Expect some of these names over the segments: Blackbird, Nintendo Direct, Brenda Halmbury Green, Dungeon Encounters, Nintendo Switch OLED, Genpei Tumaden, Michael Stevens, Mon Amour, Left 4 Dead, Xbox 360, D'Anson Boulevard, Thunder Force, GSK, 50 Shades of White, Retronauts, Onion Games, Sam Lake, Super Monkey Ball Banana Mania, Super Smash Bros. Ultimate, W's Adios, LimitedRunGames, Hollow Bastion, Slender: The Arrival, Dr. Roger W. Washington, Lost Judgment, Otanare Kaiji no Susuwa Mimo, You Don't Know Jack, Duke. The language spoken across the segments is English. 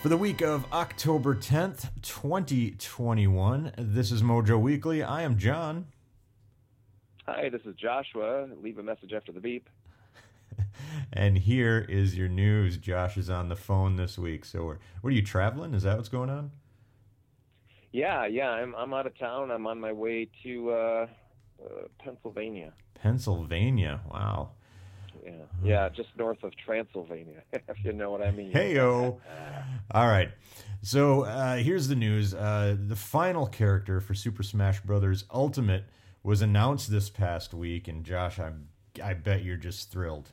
For the week of October 10th, 2021, this is Mojo Weekly. I am John. Hi, this is Joshua. Leave a message after the beep. And here is your news. Josh is on the phone this week. So, what are you traveling? Is that what's going on? Yeah. I'm out of town. I'm on my way to Pennsylvania. Pennsylvania. Wow. Yeah, just north of Transylvania, if you know what I mean. Hey-o. All right. So here's the news. The final character for Super Smash Bros. Ultimate was announced this past week, and Josh, I bet you're just thrilled.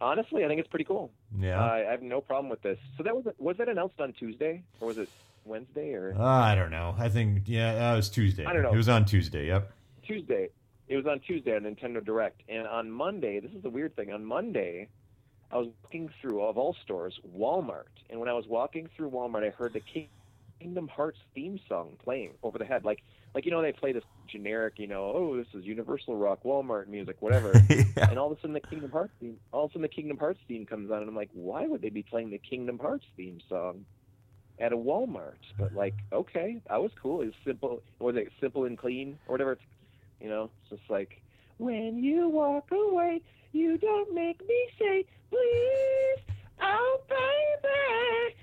Honestly, I think it's pretty cool. Yeah. I have no problem with this. So that was that announced on Tuesday, or was it Wednesday? Or I don't know. I think, it was Tuesday. I don't know. It was on Tuesday, yep. Tuesday. It was on Tuesday on Nintendo Direct, and on Monday, this is the weird thing, on Monday, I was walking through, of all stores, Walmart, and when I was walking through Walmart, I heard the Kingdom Hearts theme song playing over the head, like they play this generic, this is Universal Rock, Walmart music, whatever, yeah. And all of a sudden the Kingdom Hearts theme comes on, and I'm like, why would they be playing the Kingdom Hearts theme song at a Walmart? But okay, that was cool, it was simple, was it simple and clean, or whatever. It's just like, when you walk away, you don't make me say, please, I'll pay back.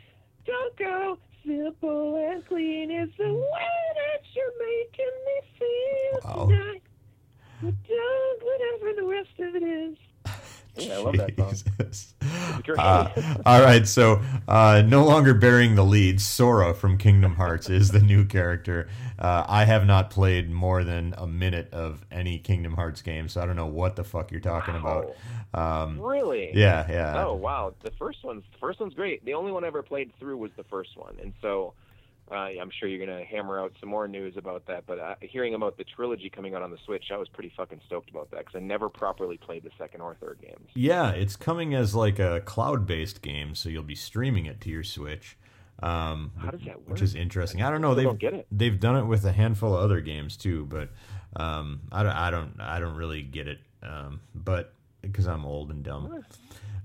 Don't go. Simple and clean is the way that you're making me feel tonight. But don't, whatever the rest of it is. Yeah, I love that song. All right, so no longer bearing the lead, Sora from Kingdom Hearts is the new character. I have not played more than a minute of any Kingdom Hearts game, so I don't know what the fuck you're talking about. Really? Yeah. Oh, wow. The first one's great. The only one I ever played through was the first one, and so I'm sure you're going to hammer out some more news about that, but hearing about the trilogy coming out on the Switch, I was pretty fucking stoked about that because I never properly played the second or third games. Yeah, it's coming as like a cloud-based game, so you'll be streaming it to your Switch. How does that work? Which is interesting. I don't know. They've done it with a handful of other games too, but I don't really get it. But because I'm old and dumb.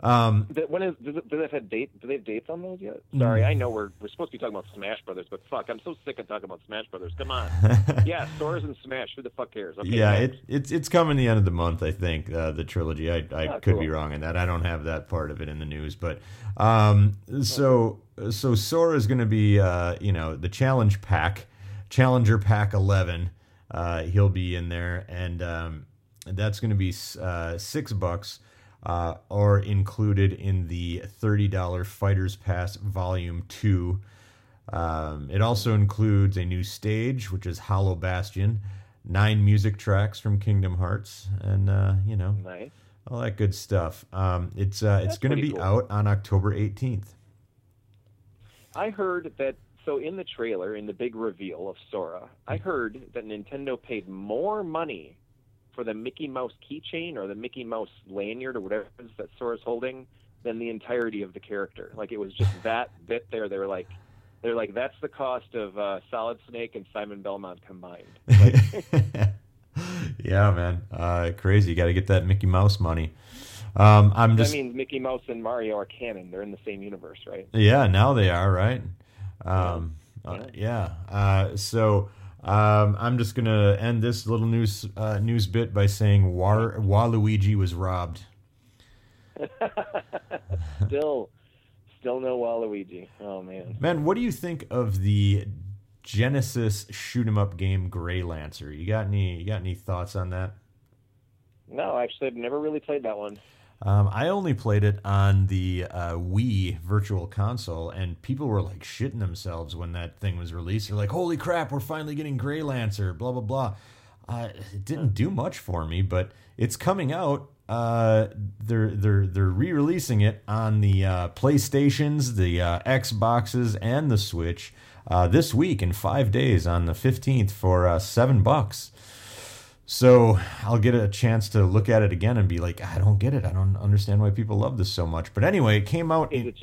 Do they have dates on those yet? Sorry, I know we're supposed to be talking about Smash Brothers, but fuck, I'm so sick of talking about Smash Brothers. Come on. Yeah, Sora's and Smash. Who the fuck cares? Okay, yeah, it's coming the end of the month, I think, the trilogy. I could be wrong in that. I don't have that part of it in the news. But so Sora's going to be, the Challenge Pack, Challenger Pack 11. He'll be in there, and that's going to be $6. Are included in the $30 Fighters Pass Volume 2. It also includes a new stage, which is Hollow Bastion, 9 music tracks from Kingdom Hearts, and, nice. All that good stuff. It's going to be out on October 18th. I heard that, so in the trailer, in the big reveal of Sora, I heard that Nintendo paid more money for the Mickey Mouse keychain or the Mickey Mouse lanyard or whatever it is that Sora's holding than the entirety of the character. Like, it was just that bit there. They were like, that's the cost of Solid Snake and Simon Belmont combined. Yeah, man. Crazy. You got to get that Mickey Mouse money. That means Mickey Mouse and Mario are canon. They're in the same universe, right? Yeah, now they are, right? I'm just going to end this little news bit by saying Waluigi was robbed. Still no Waluigi. Oh, man. Man, what do you think of the Genesis shoot-'em-up game Greylancer? You got any thoughts on that? No, actually, I've never really played that one. I only played it on the Wii Virtual Console, and people were like shitting themselves when that thing was released. They're like, "Holy crap, we're finally getting Greylancer!" Blah blah blah. It didn't do much for me, but it's coming out. They're re-releasing it on the PlayStations, the Xboxes, and the Switch this week in 5 days on the 15th for $7. So I'll get a chance to look at it again and be like, I don't get it. I don't understand why people love this so much. But anyway, it came out. Is it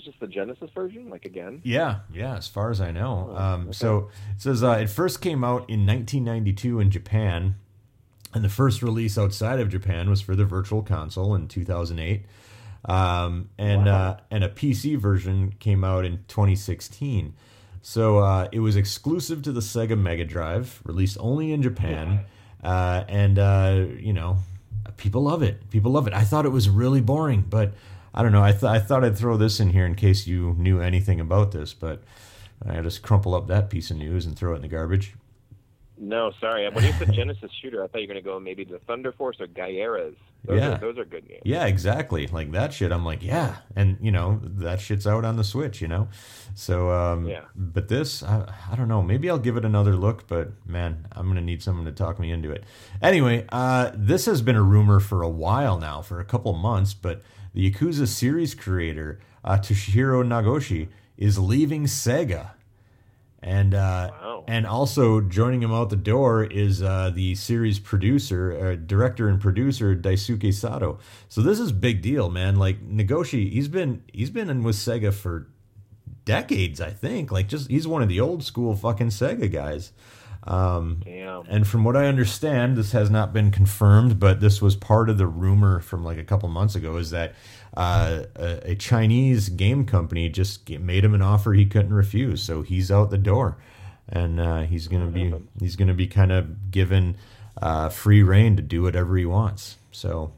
just the Genesis version? Like again? Yeah. As far as I know. Okay. So it says it first came out in 1992 in Japan, and the first release outside of Japan was for the Virtual Console in 2008. And a PC version came out in 2016. So it was exclusive to the Sega Mega Drive, released only in Japan. You know, people love it. People love it. I thought it was really boring, but I don't know. I thought I'd throw this in here in case you knew anything about this, but I just crumple up that piece of news and throw it in the garbage. No, sorry. When you said Genesis shooter, I thought you were going to go maybe the Thunder Force or Guerreras. Those are good games. Yeah, exactly. Like that shit, I'm like, yeah. And, you know, that shit's out on the Switch, you know? So, But this, I don't know. Maybe I'll give it another look, but, man, I'm going to need someone to talk me into it. Anyway, this has been a rumor for a while now, for a couple months, but the Yakuza series creator, Toshihiro Nagoshi, is leaving Sega. And and also joining him out the door is the series producer, director and producer Daisuke Sato. So this is a big deal, man. Like Nagoshi, he's been in with Sega for decades, I think. Like he's one of the old school fucking Sega guys. Damn. And from what I understand, this has not been confirmed, but this was part of the rumor from like a couple months ago, is that a Chinese game company just made him an offer he couldn't refuse, so he's out the door, and he's gonna be kind of given free reign to do whatever he wants. So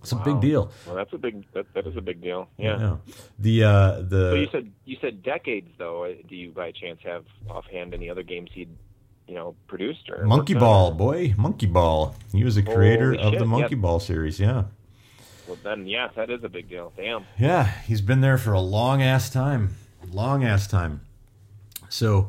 it's a big deal. Well, that is a big deal. Yeah. So you said decades though. Do you by chance have offhand any other games he'd produced? Or Monkey Ball, boy. Monkey Ball. He was a creator of the Monkey Ball series, yeah. Well, then, yeah, that is a big deal. Damn. Yeah, he's been there for a long-ass time. Long-ass time. So,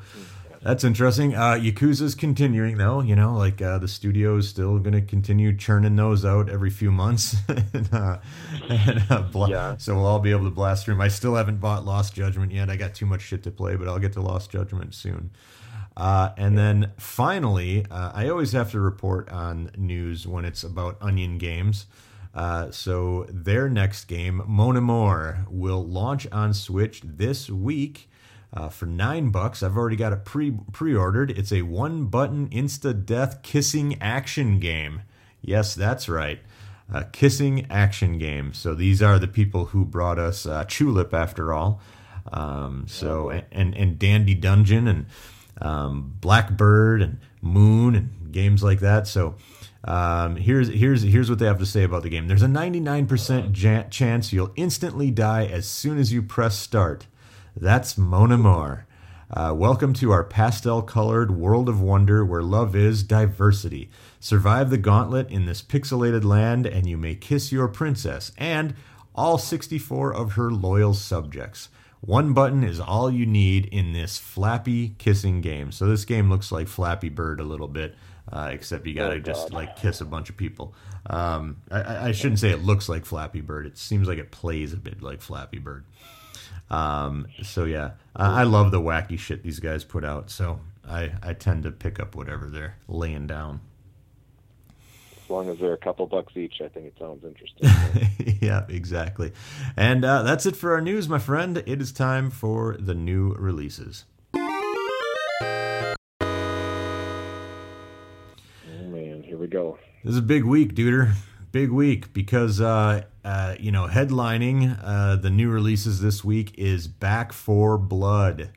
that's interesting. Yakuza's continuing, though. You know, like, the studio's still going to continue churning those out every few months. So we'll all be able to blast through them. I still haven't bought Lost Judgment yet. I got too much shit to play, but I'll get to Lost Judgment soon. Then finally, I always have to report on news when it's about Onion Games. So their next game, Mon Amour, will launch on Switch this week for $9. I've already got it pre-ordered. It's a one-button insta-death kissing action game. Yes, that's right. A kissing action game. So these are the people who brought us Chulip, after all. And Dandy Dungeon and Blackbird and Moon and games like that. So here's what they have to say about the game. There's a 99% chance you'll instantly die as soon as you press start. That's Mon Amour. Welcome to our pastel-colored world of wonder where love is diversity. Survive the gauntlet in this pixelated land and you may kiss your princess and all 64 of her loyal subjects. One button is all you need in this flappy kissing game. So this game looks like Flappy Bird a little bit, except you got to just like kiss a bunch of people. I shouldn't say it looks like Flappy Bird. It seems like it plays a bit like Flappy Bird. I love the wacky shit these guys put out. So I tend to pick up whatever they're laying down. As long as they're a couple bucks each, I think it sounds interesting. Yeah, exactly. And that's it for our news, my friend. It is time for the new releases. Oh, man, here we go. This is a big week, duder. Big week because, headlining the new releases this week is Back 4 Blood.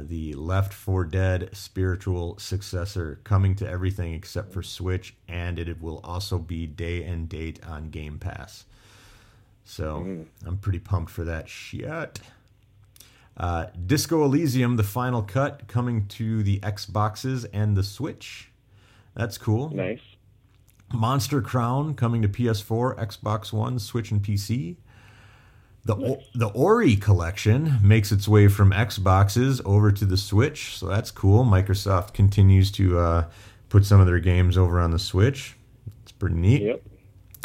The Left 4 Dead spiritual successor, coming to everything except for Switch, and it will also be day and date on Game Pass. So I'm pretty pumped for that shit. Disco Elysium, the final cut, coming to the Xboxes and the Switch. That's cool. Nice. Monster Crown, coming to PS4, Xbox One, Switch, and PC. The Ori collection makes its way from Xboxes over to the Switch, so that's cool. Microsoft continues to put some of their games over on the Switch. It's pretty neat. Yep.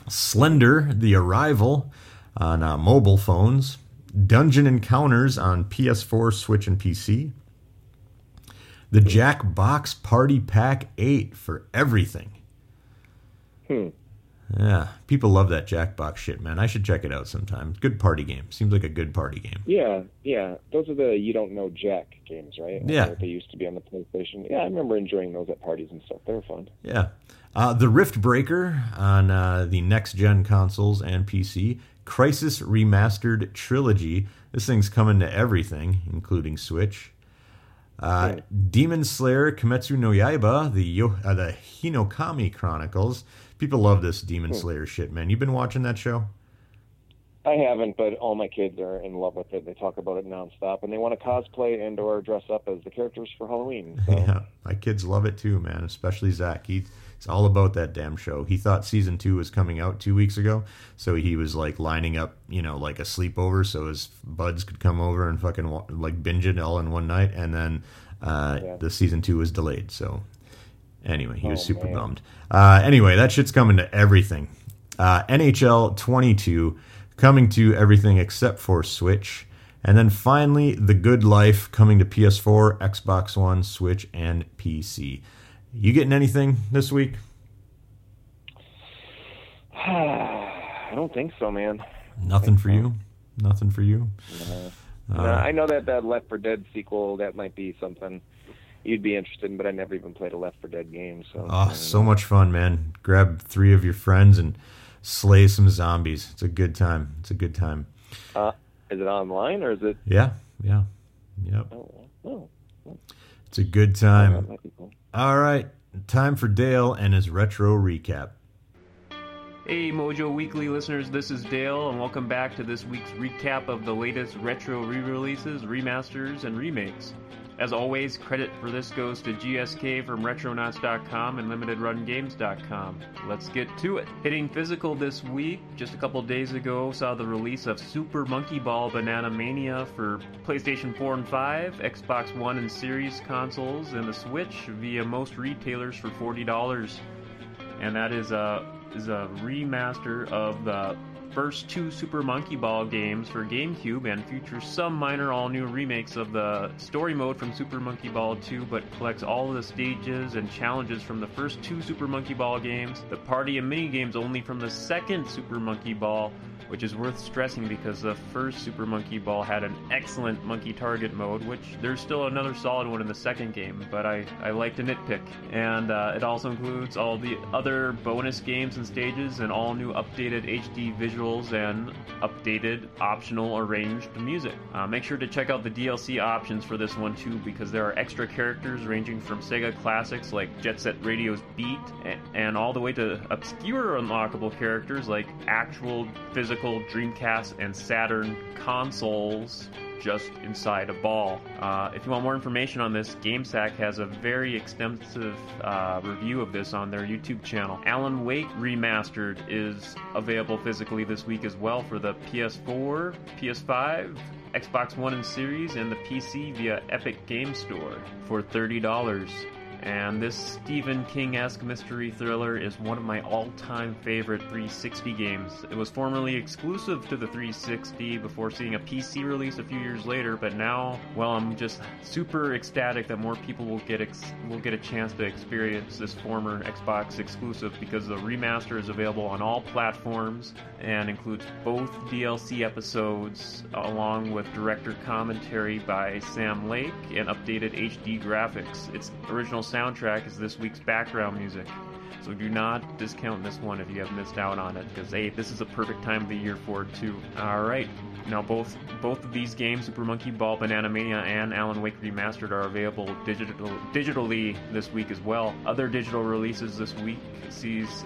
Slender, The Arrival on mobile phones. Dungeon Encounters on PS4, Switch, and PC. The Jackbox Party Pack 8 for everything. Yeah, people love that Jackbox shit, man. I should check it out sometime. Good party game. Seems like a good party game. Yeah, yeah. Those are the you don't know Jack games, right? Yeah. They used to be on the PlayStation. Yeah, I remember enjoying those at parties and stuff. They were fun. Yeah. The Rift Breaker on the next-gen consoles and PC. Crisis Remastered Trilogy. This thing's coming to everything, including Switch. Yeah. Demon Slayer Kimetsu no Yaiba, the Hinokami Chronicles. People love this Demon Slayer shit, man. You've been watching that show? I haven't, but all my kids are in love with it. They talk about it nonstop, and they want to cosplay and or dress up as the characters for Halloween. So. Yeah, my kids love it too, man, especially Zach. He's all about that damn show. He thought season 2 was coming out 2 weeks ago, so he was, like, lining up, you know, like a sleepover so his buds could come over and fucking, like, binge it all in one night, and then the season 2 was delayed, so... Anyway, he was super bummed. Anyway, that shit's coming to everything. NHL 22 coming to everything except for Switch. And then finally, The Good Life coming to PS4, Xbox One, Switch, and PC. You getting anything this week? I don't think so, man. Nothing for you? Nothing for you? No, I know that Left 4 Dead sequel, that might be something you'd be interested in, but I never even played a Left 4 Dead game. So so much fun, man. Grab 3 of your friends and slay some zombies. It's a good time. It's a good time. Is it online or is it? Yeah. Yep. Oh. It's a good time. Yeah, that might be cool. All right. Time for Dale and his retro recap. Hey, Mojo Weekly listeners, this is Dale, and welcome back to this week's recap of the latest retro re-releases, remasters, and remakes. As always, credit for this goes to GSK from Retronauts.com and LimitedRunGames.com. Let's get to it. Hitting physical this week, just a couple days ago, saw the release of Super Monkey Ball Banana Mania for PlayStation 4 and 5, Xbox One and Series consoles, and the Switch via most retailers for $40. And that is a remaster of the first 2 Super Monkey Ball games for GameCube and features some minor all-new remakes of the story mode from Super Monkey Ball 2, but collects all of the stages and challenges from the first 2 Super Monkey Ball games, the party and minigames only from the second Super Monkey Ball, which is worth stressing because the first Super Monkey Ball had an excellent monkey target mode, which there's still another solid one in the second game, but I like to nitpick. And it also includes all the other bonus games and stages and all new updated HD visuals and updated, optional, arranged music. Make sure to check out the DLC options for this one too, because there are extra characters ranging from Sega classics like Jet Set Radio's Beat and all the way to obscure unlockable characters like actual physical Dreamcast and Saturn consoles just inside a ball. If you want more information on this, GameSack has a very extensive review of this on their YouTube channel. Alan Wake Remastered is available physically this week as well for the PS4, PS5, Xbox One and Series, and the PC via Epic Game Store for $30. And this Stephen King-esque mystery thriller is one of my all-time favorite 360 games. It was formerly exclusive to the 360 before seeing a PC release a few years later, but now, well, I'm just super ecstatic that more people will get a chance to experience this former Xbox exclusive, because the remaster is available on all platforms and includes both DLC episodes along with director commentary by Sam Lake and updated HD graphics. Its original soundtrack is this week's background music, so do not discount this one if you have missed out on it, because hey, this is the perfect time of the year for it too. Alright, now both of these games, Super Monkey Ball Banana Mania and Alan Wake Remastered, are available digitally this week as well. Other digital releases this week sees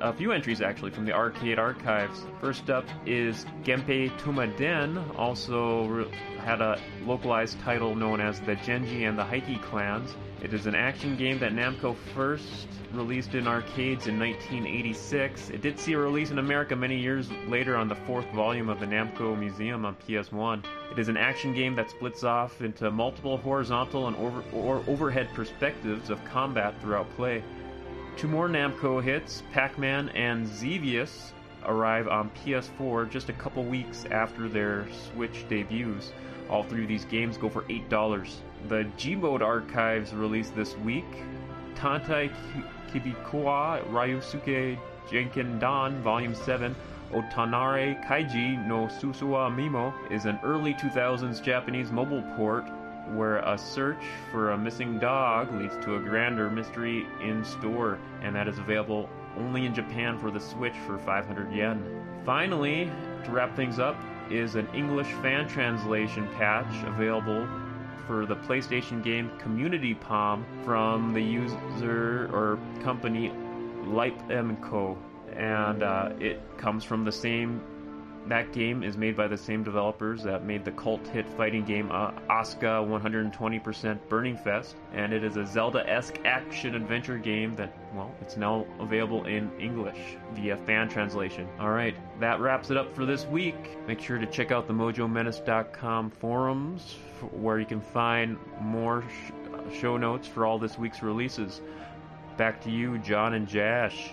a few entries actually from the arcade archives. First up is Genpei Tumaden, also had a localized title known as the Genji and the Haiki Clans. It is an action game that Namco first released in arcades in 1986. It did see a release in America many years later on the 4th volume of the Namco Museum on PS1. It is an action game that splits off into multiple horizontal and overhead perspectives of combat throughout play. 2 more Namco hits, Pac-Man and Xevious, arrive on PS4 just a couple weeks after their Switch debuts. All 3 of these games go for $8. The G-Mode archives released this week. Tantai Kibikua Ryusuke Genkindan Volume 7, Otanare Kaiji no Susuwa Mimo is an early 2000s Japanese mobile port where a search for a missing dog leads to a grander mystery in store, and that is available only in Japan for the Switch for 500 yen. Finally, to wrap things up, is an English fan translation patch available for the PlayStation game Community Palm from the user or company Leip & Co. And it comes from the same... That game is made by the same developers that made the cult hit fighting game Asuka 120% Burning Fest, and it is a Zelda-esque action-adventure game that, well, it's now available in English via fan translation. Alright, that wraps it up for this week. Make sure to check out the MojoMenace.com forums where you can find more show notes for all this week's releases. Back to you, John and Jash.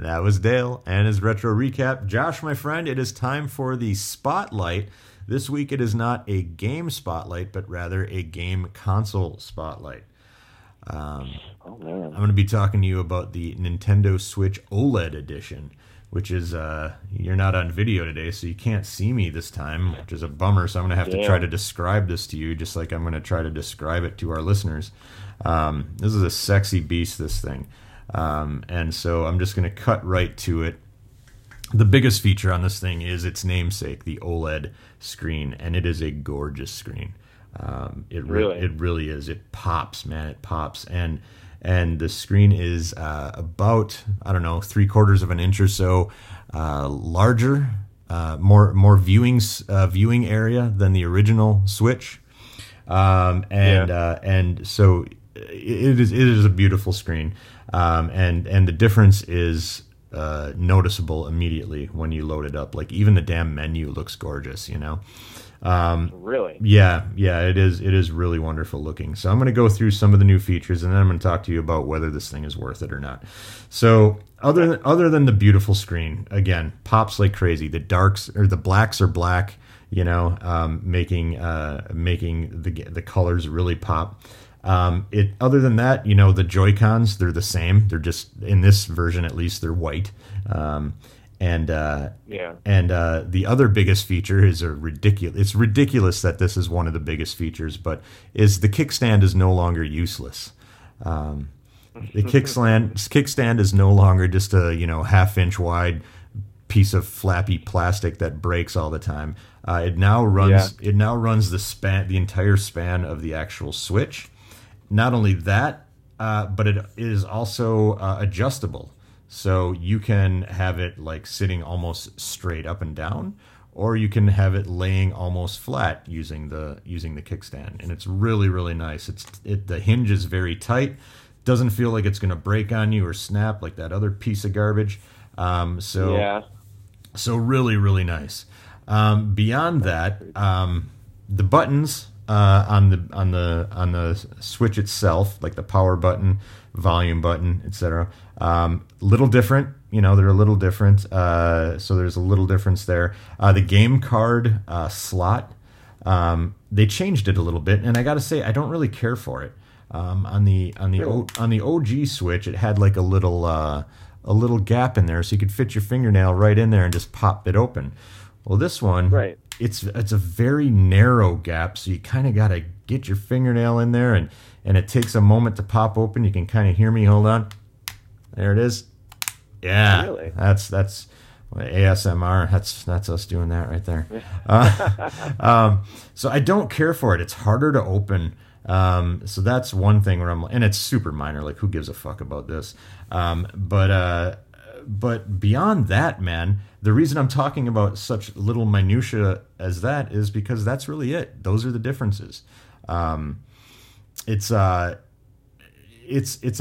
That was Dale and his retro recap. Josh, my friend, it is time for the Spotlight. This week it is not a game spotlight, but rather a game console spotlight. I'm going to be talking to you about the Nintendo Switch OLED edition, which is, you're not on video today, so you can't see me this time, which is a bummer. So I'm going to have to try to describe this to you, just like I'm going to try to describe it to our listeners. This is a sexy beast, this thing. And so I'm just going to cut right to it. The biggest feature on this thing is its namesake, the OLED screen, and it is a gorgeous screen. It really is. It pops, man. It pops, and the screen is about 3/4 of an inch or so larger, more viewing area than the original Switch, and so it is a beautiful screen. And the difference is noticeable immediately when you load it up. Like, even the damn menu looks gorgeous, you know? It is really wonderful looking. So I'm going to go through some of the new features, and then I'm going to talk to you about whether this thing is worth it or not. So other than the beautiful screen, again, pops like crazy. The darks or the blacks are black, you know, making the colors really pop. Other than that, you know, the Joy-Cons, they're the same. They're just, in this version at least, they're white. The other biggest feature is it's ridiculous that this is one of the biggest features, but is the kickstand is no longer useless. The kickstand is no longer just a, you know, 1/2 inch wide piece of flappy plastic that breaks all the time. It now runs the entire span of the actual Switch. Not only that, but it is also adjustable. So you can have it like sitting almost straight up and down, or you can have it laying almost flat using the kickstand. And it's really, really nice. The hinge is very tight. Doesn't feel like it's going to break on you or snap like that other piece of garbage. So really, really nice. Beyond that, the buttons on the Switch itself, like the power button, volume button, etc. Little different, you know, they're a little different. So there's a little difference there. The game card slot, they changed it a little bit, and I gotta say I don't really care for it. On the OG Switch, it had like a little gap in there, so you could fit your fingernail right in there and just pop it open. Well, this one, right, it's a very narrow gap, so you kind of got to get your fingernail in there, and it takes a moment to pop open. You can kind of hear me. Hold on. There it is. Yeah. Really? That's ASMR. That's us doing that right there. So I don't care for it. It's harder to open. So that's one thing where and it's super minor. Like, who gives a fuck about this? But beyond that, man, the reason I'm talking about such little minutia as that is because that's really it. Those are the differences. It's a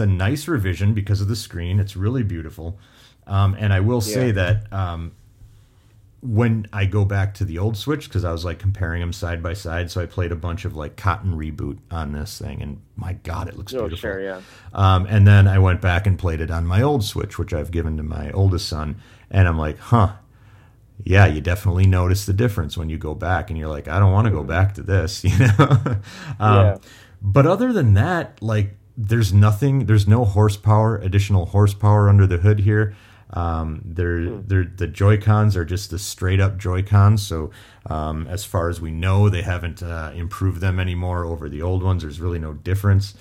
nice revision because of the screen. It's really beautiful. And I will say that when I go back to the old Switch, because I was like comparing them side by side, so I played a bunch of like Cotton Reboot on this thing, and my God, it looks beautiful. Sure, yeah. And then I went back and played it on my old Switch, which I've given to my oldest son, and I'm like, huh, yeah, you definitely notice the difference when you go back, and you're like, I don't want to go back to this, you know? Yeah. But other than that, like, there's nothing, there's no horsepower, additional horsepower under the hood here. The Joy-Cons are just the straight up Joy-Cons, so as far as we know, they haven't improved them anymore over the old ones. There's really no difference.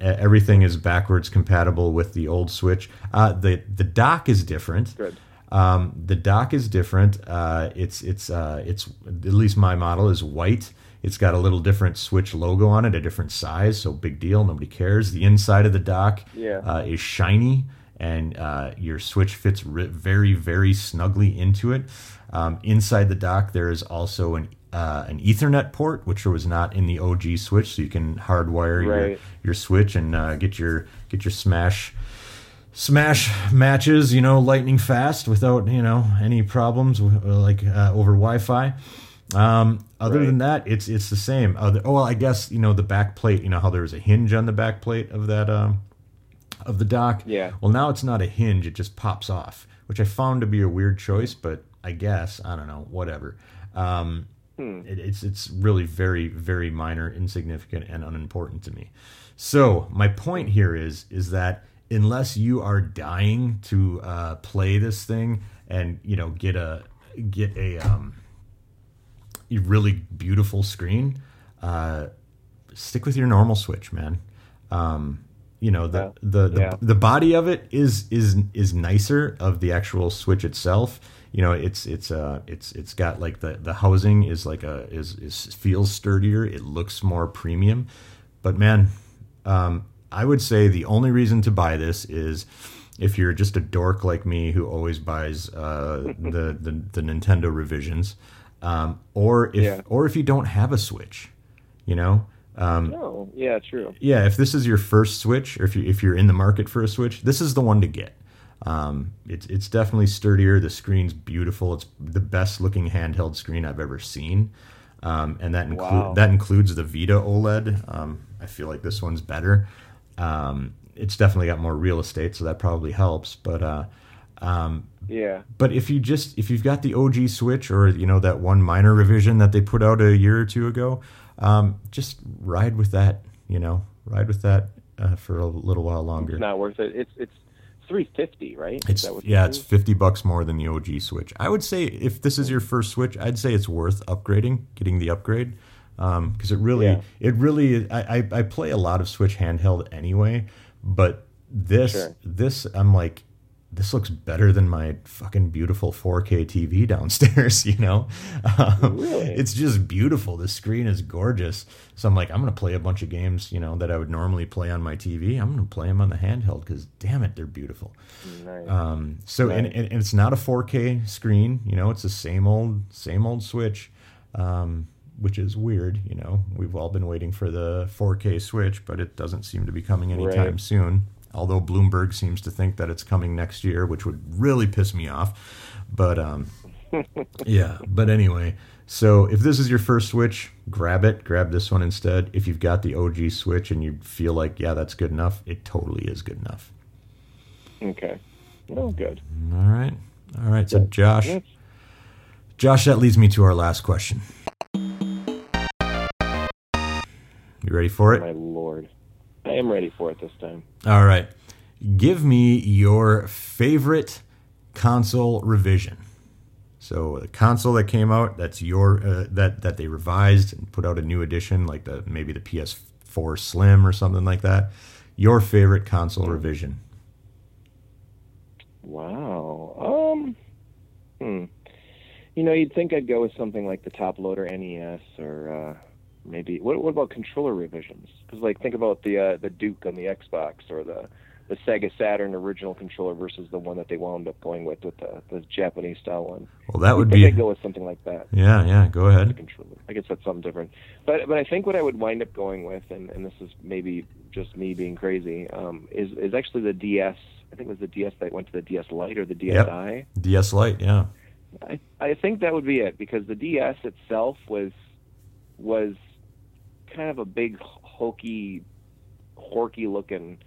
Everything is backwards compatible with the old Switch. The dock is different. Good. The dock is different. It's at least my model is white. It's got a little different Switch logo on it, a different size, so big deal, nobody cares. The inside of the dock is shiny. And your Switch fits very, very snugly into it. Inside the dock, there is also an Ethernet port, which was not in the OG Switch, so you can hardwire your Switch and get your Smash matches, you know, lightning fast without, you know, any problems like over Wi-Fi. Other than that, it's the same. Well, I guess, you know, the back plate. You know how there was a hinge on the back plate of that. Of the dock. Yeah. Well, now it's not a hinge, it just pops off, which I found to be a weird choice, but I guess, I don't know, whatever. It's really very, very minor, insignificant, and unimportant to me. So my point here is that unless you are dying to play this thing and, you know, get a really beautiful screen, stick with your normal Switch, man. You know, the body of it is nicer of the actual Switch itself. You know, it's got like the housing is like feels sturdier. It looks more premium. But man, I would say the only reason to buy this is if you're just a dork like me who always buys the Nintendo revisions, or if you don't have a Switch, you know. Yeah, true. Yeah, if this is your first Switch, or if you're in the market for a Switch, this is the one to get. It's definitely sturdier. The screen's beautiful. It's the best looking handheld screen I've ever seen, and that includes the Vita OLED. I feel like this one's better. It's definitely got more real estate, so that probably helps. But but if you've got the OG Switch, or you know that one minor revision that they put out a year or two ago. Just ride with that, you know, for a little while longer. It's not worth it. It's $350, right? It's $50 more than the OG Switch. I would say if this is your first Switch, I'd say it's worth upgrading, getting the upgrade. Cause I play a lot of Switch handheld anyway, but this, I'm like, this looks better than my fucking beautiful 4K TV downstairs, you know? Really? It's just beautiful. The screen is gorgeous. So I'm like, I'm going to play a bunch of games, you know, that I would normally play on my TV. I'm going to play them on the handheld because, damn it, they're beautiful. Nice. And it's not a 4K screen. You know, it's the same old Switch, which is weird. You know, we've all been waiting for the 4K Switch, but it doesn't seem to be coming anytime soon. Although Bloomberg seems to think that it's coming next year, which would really piss me off. But, but anyway, so if this is your first Switch, grab it. Grab this one instead. If you've got the OG Switch and you feel like, yeah, that's good enough, it totally is good enough. Okay. Well, good. All right. So, Josh, that leads me to our last question. You ready for it? My Lord. I am ready for it this time. All right. Give me your favorite console revision. So the console that came out, that's your that they revised and put out a new edition, like maybe the PS4 Slim or something like that. Your favorite console revision. Wow. You know, you'd think I'd go with something like the top loader NES or... Maybe what about controller revisions? Because like think about the Duke on the Xbox or the Sega Saturn original controller versus the one that they wound up going with the Japanese style one. Well, that would be. I could go with something like that. Yeah. Go ahead. Controller. I guess that's something different. But I think what I would wind up going with, and this is maybe just me being crazy, is actually the DS. I think it was the DS that went to the DS Lite or the DSi. Yep. DS Lite. Yeah. I think that would be it, because the DS itself was kind of a big, hokey, horky-looking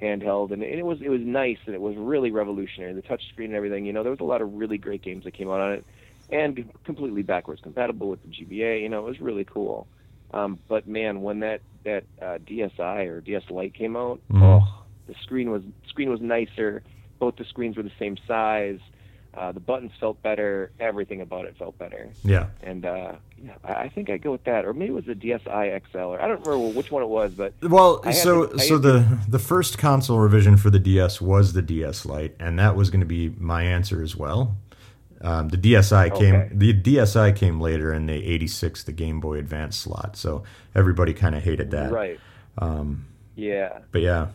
handheld, and it was nice, and it was really revolutionary. The touchscreen and everything, you know, there was a lot of really great games that came out on it, and completely backwards compatible with the GBA. You know, it was really cool. But man, when that DSi or DS Lite came out, oh, the screen was nicer. Both the screens were the same size. The buttons felt better. Everything about it felt better. Yeah. And I think I'd go with that. Or maybe it was the DSi XL. Or I don't remember which one it was. But the first console revision for the DS was the DS Lite, and that was going to be my answer as well. The DSi came later in the '86, the Game Boy Advance slot. So everybody kind of hated that. Right. Yeah. But yeah.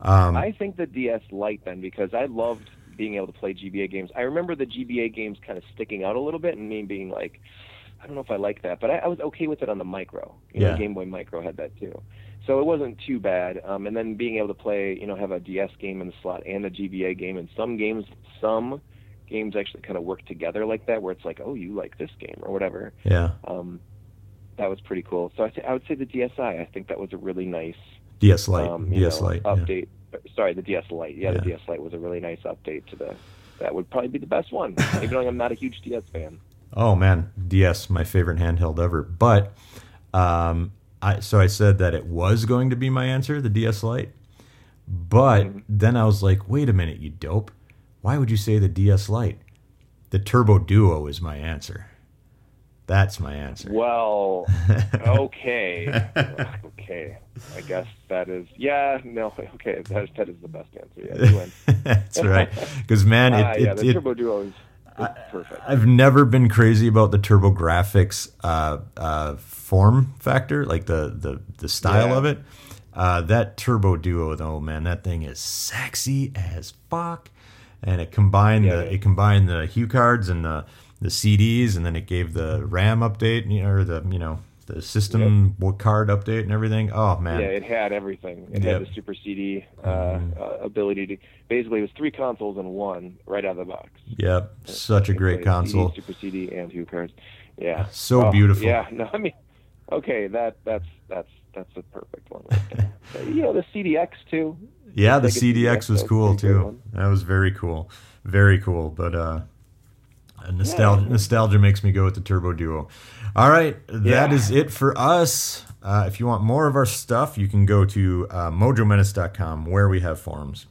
I think the DS Lite then, because I loved being able to play GBA games. I remember the GBA games kind of sticking out a little bit and me being like, I don't know if I like that, but I was okay with it on the Micro. You know, Game Boy Micro had that too. So it wasn't too bad. And then being able to play, you know, have a DS game in the slot and a GBA game, and some games actually kind of work together like that, where it's like, oh, you like this game or whatever. Yeah. That was pretty cool. So I would say the DSi. I think that was a really nice DS Lite. Update. Yeah. Sorry, the DS Lite. Yeah, the DS Lite was a really nice update to the... That would probably be the best one, even though I'm not a huge DS fan. Oh, man. DS, my favorite handheld ever. But, I said that it was going to be my answer, the DS Lite. But then I was like, wait a minute, you dope. Why would you say the DS Lite? The Turbo Duo is my answer. That's my answer. Well, okay. I guess that is, okay. That is the best answer. Yeah, you win. That's right. Because, man, the Turbo Duo is perfect. I've never been crazy about the TurboGrafx form factor, like the style of it. That Turbo Duo, though, man, that thing is sexy as fuck. And it combined the Hue cards and the CDs, and then it gave the RAM update, the system card update and everything. Oh, man. Yeah, it had everything. It had the Super CD ability to... Basically, it was three consoles in one right out of the box. Yep, such a great console. CD, Super CD and Hue cards. Yeah. So beautiful. Yeah, no, I mean... Okay, that's the perfect one. The CDX, too. Yeah, the CDX was cool, too. That was very cool. Very cool, but... Nostalgia makes me go with the Turbo Duo. All right, that is it for us. If you want more of our stuff, you can go to mojomenace.com, where we have forums.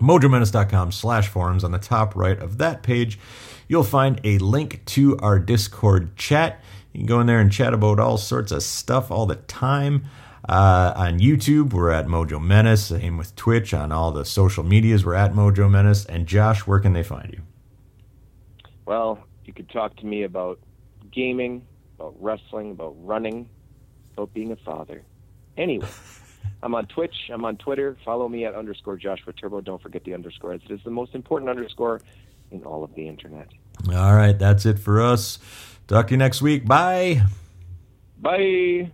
mojomenace.com/forums. On the top right of that page, you'll find a link to our Discord chat. You can go in there and chat about all sorts of stuff all the time. On YouTube, we're at Mojo Menace. Same with Twitch. On all the social medias, we're at Mojo Menace. And Josh, where can they find you? Well, you could talk to me about gaming, about wrestling, about running, about being a father. Anyway, I'm on Twitch. I'm on Twitter. Follow me at _JoshuaTurbo. Don't forget the underscore. It is the most important underscore in all of the internet. All right. That's it for us. Talk to you next week. Bye. Bye.